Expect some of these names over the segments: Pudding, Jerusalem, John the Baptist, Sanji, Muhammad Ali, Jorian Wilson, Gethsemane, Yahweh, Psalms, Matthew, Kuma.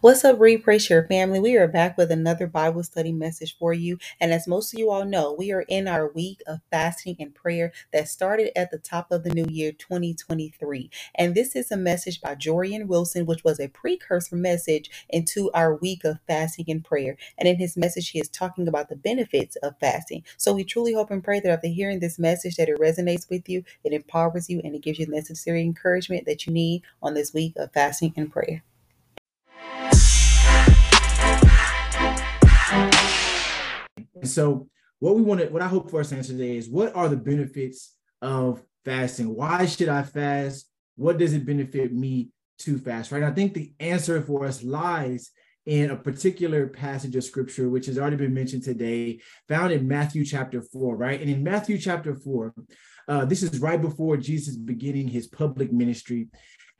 What's up, Refresh Your Family? We are back with another Bible study message for you. And as most of you all know, we are in our week of fasting and prayer that started at the top of the new year, 2023. And this is a message by Jorian Wilson, which was a precursor message into our week of fasting and prayer. And in his message, he is talking about the benefits of fasting. So we truly hope and pray that after hearing this message, that it resonates with you, it empowers you, and it gives you the necessary encouragement that you need on this week of fasting and prayer. So what I hope for us to answer today is, what are the benefits of fasting? Why should I fast? What does it benefit me to fast? Right? I think the answer for us lies in a particular passage of scripture, which has already been mentioned today, found in Matthew chapter 4, right? And in Matthew chapter 4, this is right before Jesus beginning his public ministry.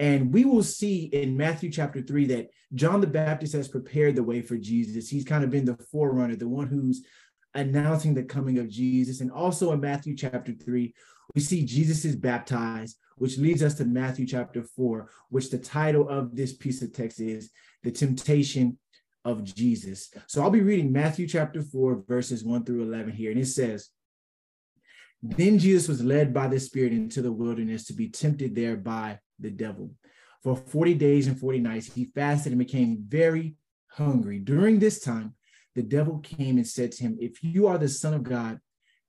And we will see in Matthew chapter 3 that John the Baptist has prepared the way for Jesus. He's kind of been the forerunner, the one who's announcing the coming of Jesus. And also in Matthew chapter 3, we see Jesus is baptized, which leads us to Matthew chapter 4, which the title of this piece of text is The Temptation of Jesus. So I'll be reading Matthew chapter 4, verses 1 through 11 here. And it says, "Then Jesus was led by the Spirit into the wilderness to be tempted there by the devil. For 40 days and 40 nights, he fasted and became very hungry. During this time, the devil came and said to him, 'If you are the Son of God,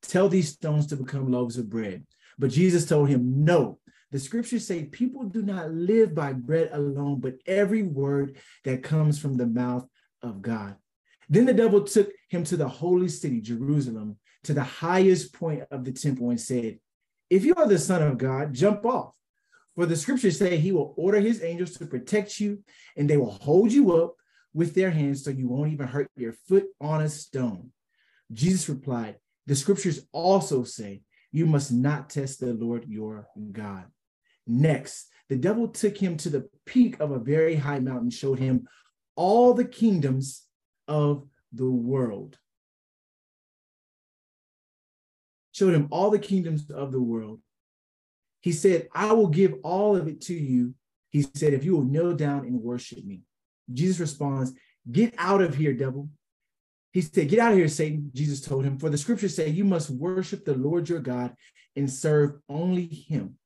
tell these stones to become loaves of bread.' But Jesus told him, 'No, the scriptures say people do not live by bread alone, but every word that comes from the mouth of God.' Then the devil took him to the holy city, Jerusalem, to the highest point of the temple and said, 'If you are the Son of God, jump off. For the scriptures say he will order his angels to protect you, and they will hold you up with their hands so you won't even hurt your foot on a stone.' Jesus replied, 'The scriptures also say you must not test the Lord your God.' Next, the devil took him to the peak of a very high mountain, showed him all the kingdoms of the world. He said, 'I will give all of it to you,' he said, 'if you will kneel down and worship me.' Jesus responds, 'Get out of here, devil.' He said, 'Get out of here, Satan,' Jesus told him, 'for the scriptures say you must worship the Lord your God and serve only him.'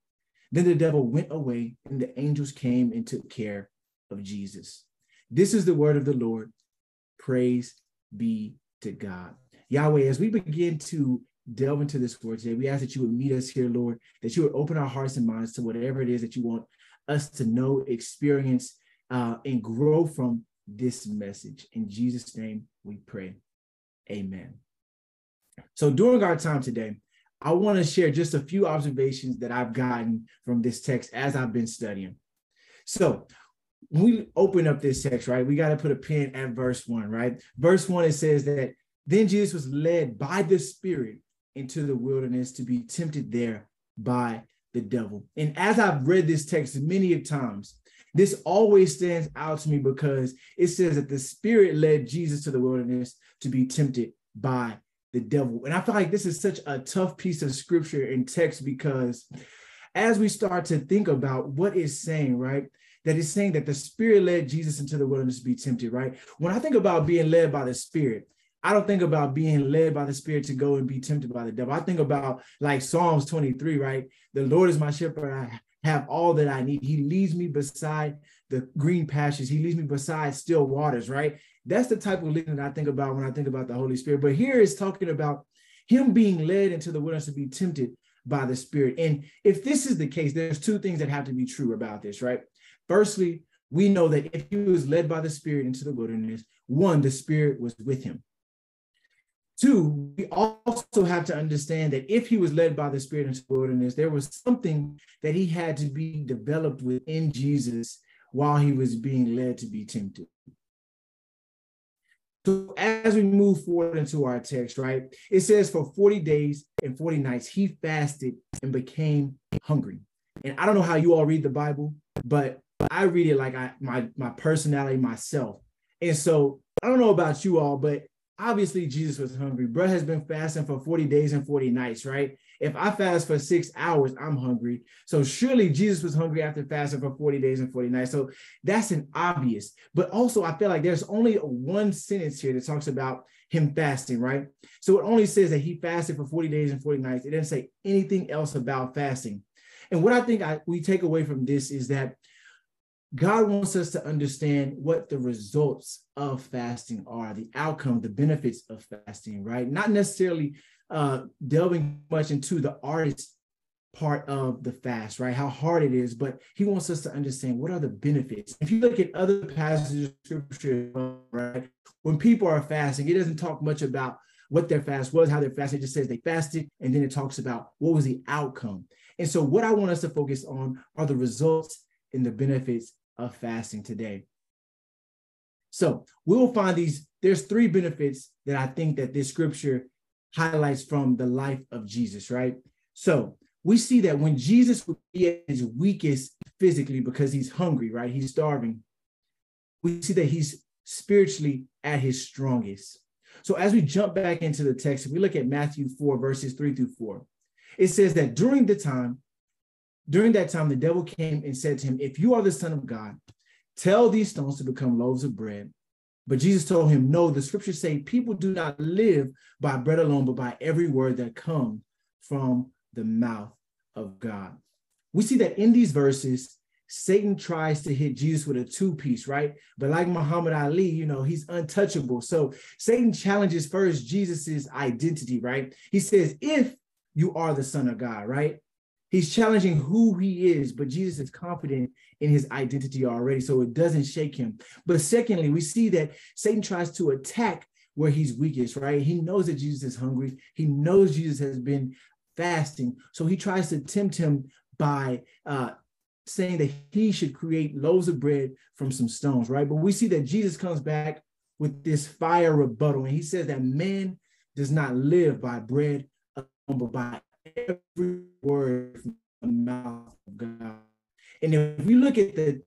Then the devil went away, and the angels came and took care of Jesus." This is the word of the Lord. Praise be to God. Yahweh, as we begin to delve into this word today, we ask that you would meet us here, Lord, that you would open our hearts and minds to whatever it is that you want us to know, experience, and grow from this message. In Jesus' name we pray. Amen. So during our time today, I want to share just a few observations that I've gotten from this text as I've been studying. So when we open up this text, right, we got to put a pin at verse 1, right? Verse 1, it says that then Jesus was led by the Spirit into the wilderness to be tempted there by the devil. And as I've read this text many times, this always stands out to me because it says that the Spirit led Jesus to the wilderness to be tempted by the devil. And I feel like this is such a tough piece of scripture and text, because as we start to think about what it's saying, right, that it's saying that the Spirit led Jesus into the wilderness to be tempted, right? When I think about being led by the Spirit, I don't think about being led by the Spirit to go and be tempted by the devil. I think about like Psalms 23, right? The Lord is my shepherd. I have all that I need. He leads me beside the green pastures. He leads me beside still waters, right? That's the type of leading that I think about when I think about the Holy Spirit. But here it's talking about him being led into the wilderness to be tempted by the Spirit. And if this is the case, there's two things that have to be true about this, right? Firstly, we know that if he was led by the Spirit into the wilderness, one, the Spirit was with him. Two, we also have to understand that if he was led by the Spirit into the wilderness, there was something that he had to be developed within Jesus while he was being led to be tempted. So as we move forward into our text, right, it says for 40 days and 40 nights, he fasted and became hungry. And I don't know how you all read the Bible, but I read it like my personality myself. And so I don't know about you all, but obviously, Jesus was hungry. Bruh has been fasting for 40 days and 40 nights, right? If I fast for 6 hours, I'm hungry. So surely Jesus was hungry after fasting for 40 days and 40 nights. So that's an obvious, but also I feel like there's only one sentence here that talks about him fasting, right? So it only says that he fasted for 40 days and 40 nights. It doesn't say anything else about fasting. And what I think we take away from this is that God wants us to understand what the results of fasting are, the outcome, the benefits of fasting, right? Not necessarily delving much into the artist part of the fast, right? How hard it is, but he wants us to understand what are the benefits. If you look at other passages of scripture, right? When people are fasting, it doesn't talk much about what their fast was, how their fast, it just says they fasted, and then it talks about what was the outcome. And so what I want us to focus on are the results and the benefits of fasting today. So we'll find these, there's three benefits that I think that this scripture highlights from the life of Jesus, right? So we see that when Jesus would be at his weakest physically because he's hungry, right? He's starving. We see that he's spiritually at his strongest. So as we jump back into the text, if we look at Matthew 4, verses 3-4, it says that during that time, the devil came and said to him, if you are the Son of God, tell these stones to become loaves of bread. But Jesus told him, no, the scriptures say people do not live by bread alone, but by every word that comes from the mouth of God. We see that in these verses, Satan tries to hit Jesus with a two-piece, right? But like Muhammad Ali, you know, he's untouchable. So Satan challenges first Jesus's identity, right? He says, if you are the Son of God, right? He's challenging who he is, but Jesus is confident in his identity already, so it doesn't shake him. But secondly, we see that Satan tries to attack where he's weakest, right? He knows that Jesus is hungry. He knows Jesus has been fasting, so he tries to tempt him by saying that he should create loaves of bread from some stones, right? But we see that Jesus comes back with this fire rebuttal, and he says that man does not live by bread alone, but by every word from the mouth of God. And if we look at the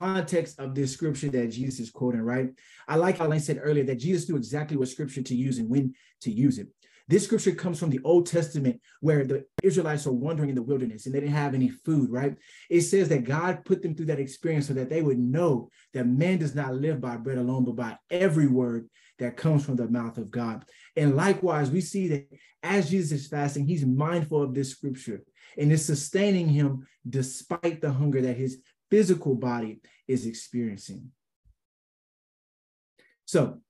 context of this scripture that Jesus is quoting, right? I like how Lane said earlier that Jesus knew exactly what scripture to use and when to use it. This scripture comes from the Old Testament where the Israelites are wandering in the wilderness and they didn't have any food, right? It says that God put them through that experience so that they would know that man does not live by bread alone, but by every word that comes from the mouth of God. And likewise, we see that as Jesus is fasting, he's mindful of this scripture and it's sustaining him despite the hunger that his physical body is experiencing. So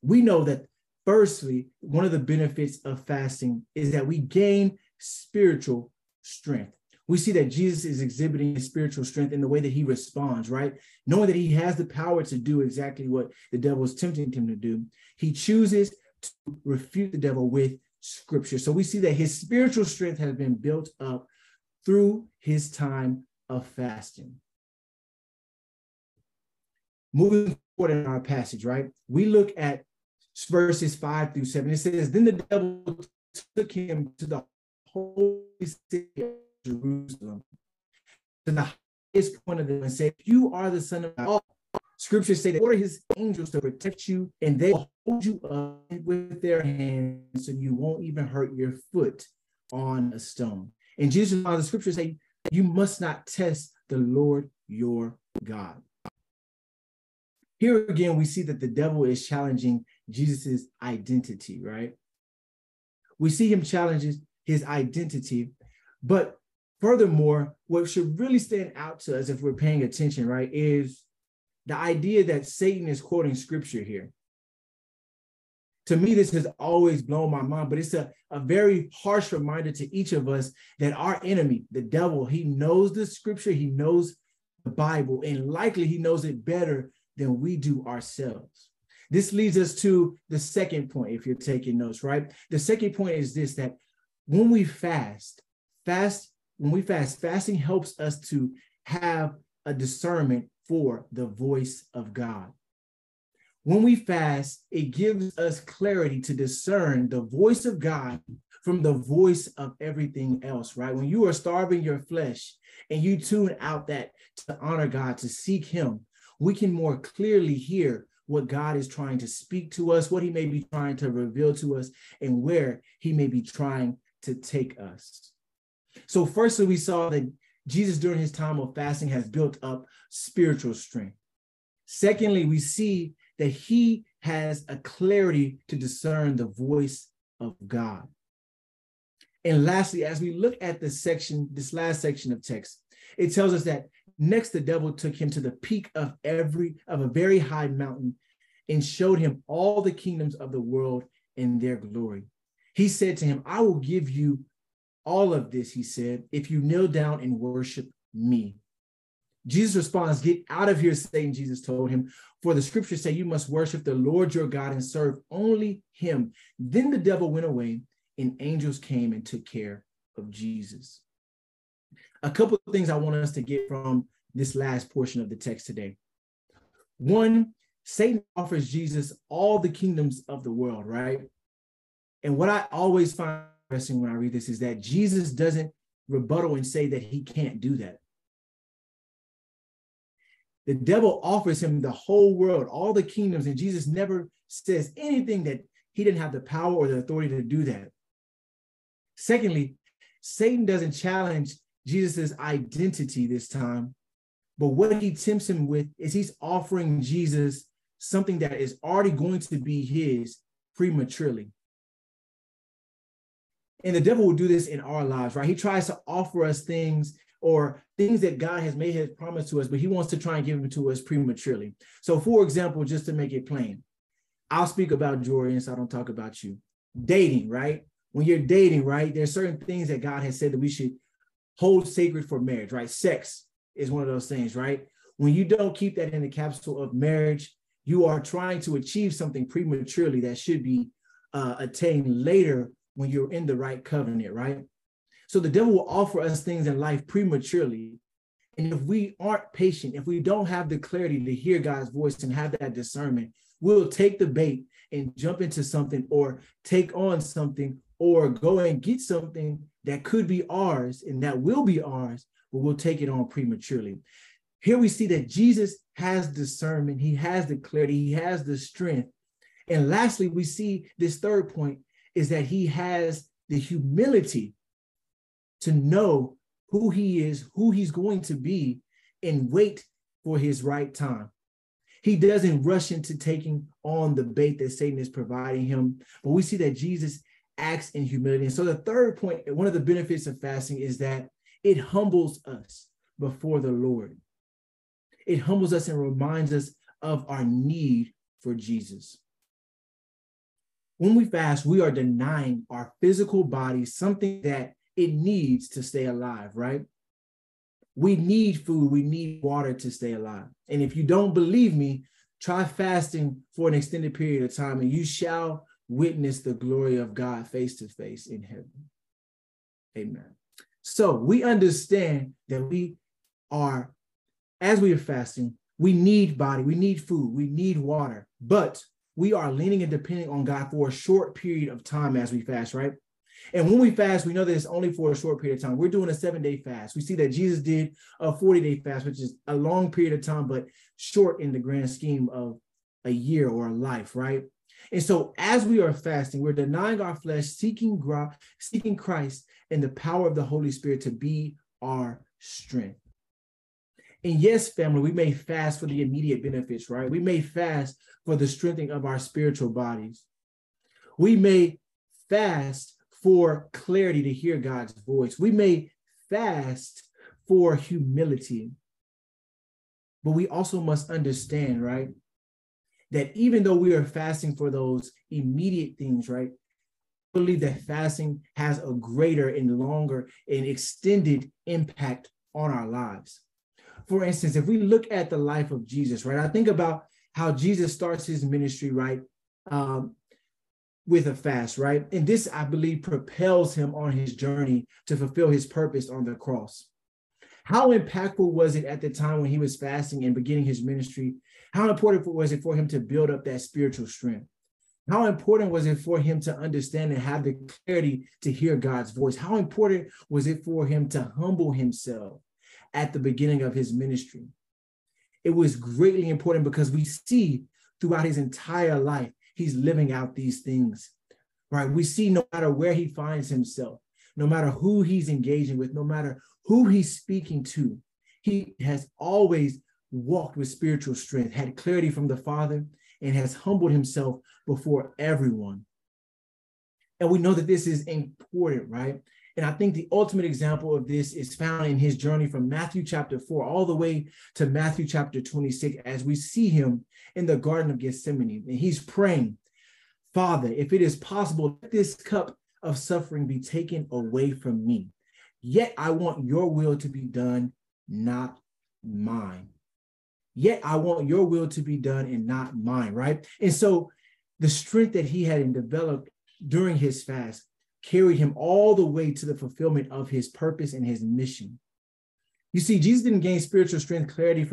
we know that firstly, one of the benefits of fasting is that we gain spiritual strength. We see that Jesus is exhibiting his spiritual strength in the way that he responds, right? Knowing that he has the power to do exactly what the devil is tempting him to do, he chooses to refute the devil with scripture. So we see that his spiritual strength has been built up through his time of fasting. Moving forward in our passage, right? We look at verses 5-7, it says, then the devil took him to the holy city of Jerusalem, to the highest point of them, and said, if you are the Son of God, scriptures say they order his angels to protect you, and they will hold you up with their hands, so you won't even hurt your foot on a stone. And Jesus, the scriptures say, you must not test the Lord your God. Here again, we see that the devil is challenging Jesus's identity, right? We see him challenges his identity, but furthermore, what should really stand out to us if we're paying attention, right, is the idea that Satan is quoting scripture here. To me, this has always blown my mind, but it's a very harsh reminder to each of us that our enemy, the devil, he knows the scripture, he knows the Bible, and likely he knows it better than we do ourselves. This leads us to the second point, if you're taking notes, right? The second point is this, that when we fast, fasting helps us to have a discernment for the voice of God. When we fast, it gives us clarity to discern the voice of God from the voice of everything else, right? When you are starving your flesh and you tune out that to honor God, to seek him, we can more clearly hear what God is trying to speak to us, what he may be trying to reveal to us, and where he may be trying to take us. So firstly, we saw that Jesus during his time of fasting has built up spiritual strength. Secondly, we see that he has a clarity to discern the voice of God. And lastly, as we look at this section, this last section of text, it tells us that next the devil took him to the peak of a very high mountain and showed him all the kingdoms of the world and their glory. He said to him, "I will give you all of this," he said, "if you kneel down and worship me." Jesus responds, "Get out of here, Satan," Jesus told him, "for the scriptures say you must worship the Lord your God and serve only him." Then the devil went away, and angels came and took care of Jesus. A couple of things I want us to get from this last portion of the text today. One, Satan offers Jesus all the kingdoms of the world, right? And what I always find interesting when I read this is that Jesus doesn't rebuttal and say that he can't do that. The devil offers him the whole world, all the kingdoms, and Jesus never says anything that he didn't have the power or the authority to do that. Secondly, Satan doesn't challenge Jesus's identity this time, but what he tempts him with is he's offering Jesus something that is already going to be his prematurely. And the devil will do this in our lives, right? He tries to offer us things or things that God has made his promise to us, but he wants to try and give them to us prematurely. So for example, just to make it plain, I'll speak about Jorian, so I don't talk about you. Dating, right? When you're dating, right, there's certain things that God has said that we should hold sacred for marriage, right? Sex is one of those things, right? When you don't keep that in the capsule of marriage, you are trying to achieve something prematurely that should be attained later when you're in the right covenant, right? So the devil will offer us things in life prematurely. And if we aren't patient, if we don't have the clarity to hear God's voice and have that discernment, we'll take the bait and jump into something or take on something or go and get something that could be ours and that will be ours, but we'll take it on prematurely. Here we see that Jesus has discernment. He has the clarity. He has the strength. And lastly, we see this third point is that he has the humility to know who he is, who he's going to be, and wait for his right time. He doesn't rush into taking on the bait that Satan is providing him, but we see that Jesus acts in humility. And so the third point, one of the benefits of fasting is that it humbles us before the Lord. It humbles us and reminds us of our need for Jesus. When we fast, we are denying our physical body something that it needs to stay alive, right? We need food, we need water to stay alive. And if you don't believe me, try fasting for an extended period of time and you shall witness the glory of God face to face in heaven. Amen. So we understand that we are, as we are fasting, we need body, we need food, we need water, but we are leaning and depending on God for a short period of time as we fast, right? And when we fast, we know that it's only for a short period of time. We're doing a 7-day fast. We see that Jesus did a 40-day fast, which is a long period of time, but short in the grand scheme of a year or a life, right? And so as we are fasting, we're denying our flesh, seeking Christ and the power of the Holy Spirit to be our strength. And yes, family, we may fast for the immediate benefits, right? We may fast for the strengthening of our spiritual bodies. We may fast for clarity to hear God's voice. We may fast for humility. But we also must understand, right, that even though we are fasting for those immediate things, right, I believe that fasting has a greater and longer and extended impact on our lives. For instance, if we look at the life of Jesus, right, I think about how Jesus starts his ministry, right, with a fast, right? And this, I believe, propels him on his journey to fulfill his purpose on the cross. How impactful was it at the time when he was fasting and beginning his ministry? How important was it for him to build up that spiritual strength? How important was it for him to understand and have the clarity to hear God's voice? How important was it for him to humble himself at the beginning of his ministry? It was greatly important because we see throughout his entire life, he's living out these things, right? We see no matter where he finds himself, no matter who he's engaging with, no matter who he's speaking to, he has always walked with spiritual strength, had clarity from the Father, and has humbled himself before everyone. And we know that this is important, right? And I think the ultimate example of this is found in his journey from Matthew chapter 4 all the way to Matthew chapter 26, as we see him in the Garden of Gethsemane. And he's praying, Father, if it is possible, let this cup of suffering be taken away from me. Yet I want your will to be done, not mine. Yet I want your will to be done and not mine, right? And so the strength that he had developed during his fast carried him all the way to the fulfillment of his purpose and his mission. You see, Jesus didn't gain spiritual strength, clarity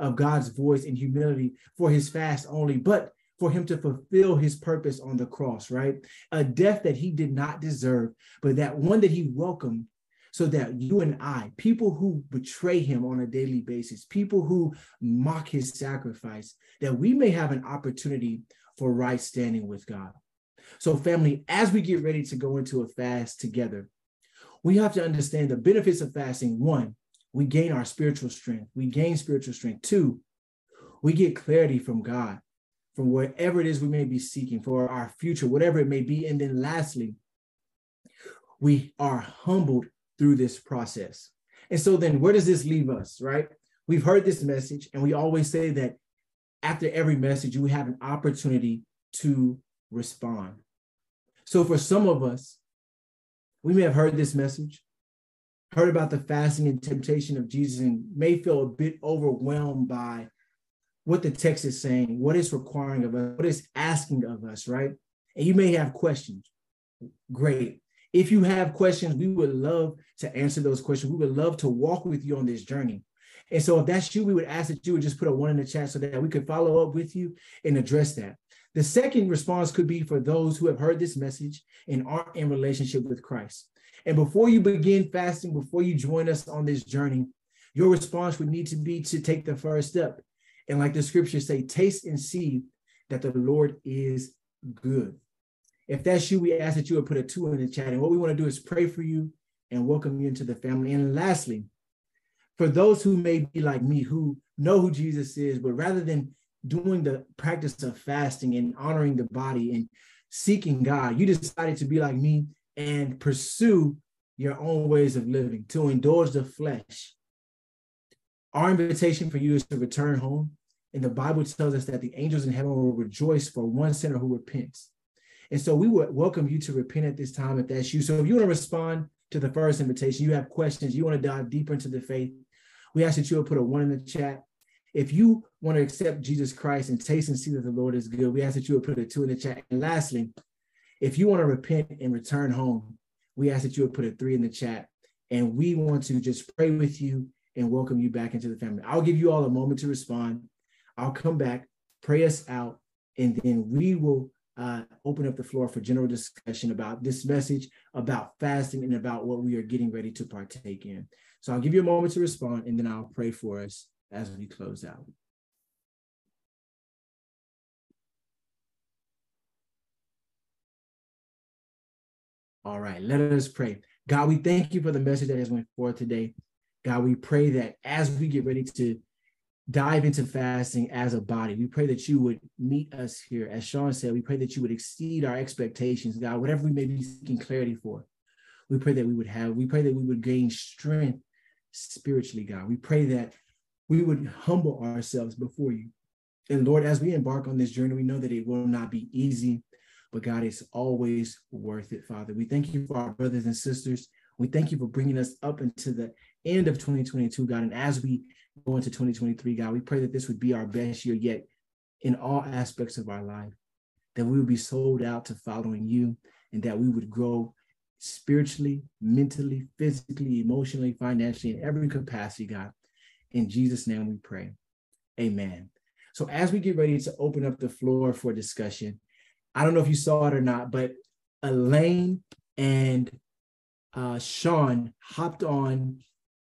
of God's voice and humility for his fast only, but for him to fulfill his purpose on the cross, right? A death that he did not deserve, but that one that he welcomed, so that you and I, people who betray him on a daily basis, people who mock his sacrifice, that we may have an opportunity for right standing with God. So family, as we get ready to go into a fast together, we have to understand the benefits of fasting. One, we gain our spiritual strength. We gain spiritual strength. Two, we get clarity from God, from wherever it is we may be seeking for our future, whatever it may be. And then lastly, we are humbled through this process. And so then where does this leave us, right? We've heard this message, and we always say that after every message, you have an opportunity to respond. So for some of us, we may have heard this message, heard about the fasting and temptation of Jesus, and may feel a bit overwhelmed by what the text is saying, what it's requiring of us, what it's asking of us, right? And you may have questions. Great. If you have questions, we would love to answer those questions. We would love to walk with you on this journey. And so if that's you, we would ask that you would just put a one in the chat so that we could follow up with you and address that. The second response could be for those who have heard this message and aren't in relationship with Christ. And before you begin fasting, before you join us on this journey, your response would need to be to take the first step. And like the scriptures say, taste and see that the Lord is good. If that's you, we ask that you would put a 2 in the chat. And what we want to do is pray for you and welcome you into the family. And lastly, for those who may be like me, who know who Jesus is, but rather than doing the practice of fasting and honoring the body and seeking God, you decided to be like me and pursue your own ways of living, to indulge the flesh. Our invitation for you is to return home. And the Bible tells us that the angels in heaven will rejoice for one sinner who repents. And so we would welcome you to repent at this time if that's you. So if you want to respond to the first invitation, you have questions, you want to dive deeper into the faith, we ask that you will put a 1 in the chat. If you want to accept Jesus Christ and taste and see that the Lord is good, we ask that you would put a 2 in the chat. And lastly, if you want to repent and return home, we ask that you would put a 3 in the chat. And we want to just pray with you and welcome you back into the family. I'll give you all a moment to respond. I'll come back, pray us out, and then we will open up the floor for general discussion about this message, about fasting, and about what we are getting ready to partake in. So I'll give you a moment to respond, and then I'll pray for us as we close out. All right, let us pray. God, we thank you for the message that has went forth today. God, we pray that as we get ready to dive into fasting as a body, we pray that you would meet us here. As Sean said, we pray that you would exceed our expectations. God, whatever we may be seeking clarity for, we pray that we would have. We pray that we would gain strength spiritually, God. We pray that we would humble ourselves before you. And Lord, as we embark on this journey, we know that it will not be easy, but God, it's always worth it, Father. We thank you for our brothers and sisters. We thank you for bringing us up into the end of 2022, God. And as we go into 2023, God, we pray that this would be our best year yet in all aspects of our life, that we would be sold out to following you, and that we would grow spiritually, mentally, physically, emotionally, financially, in every capacity, God. In Jesus' name we pray. Amen. So as we get ready to open up the floor for discussion, I don't know if you saw it or not, but Elaine and Sean hopped on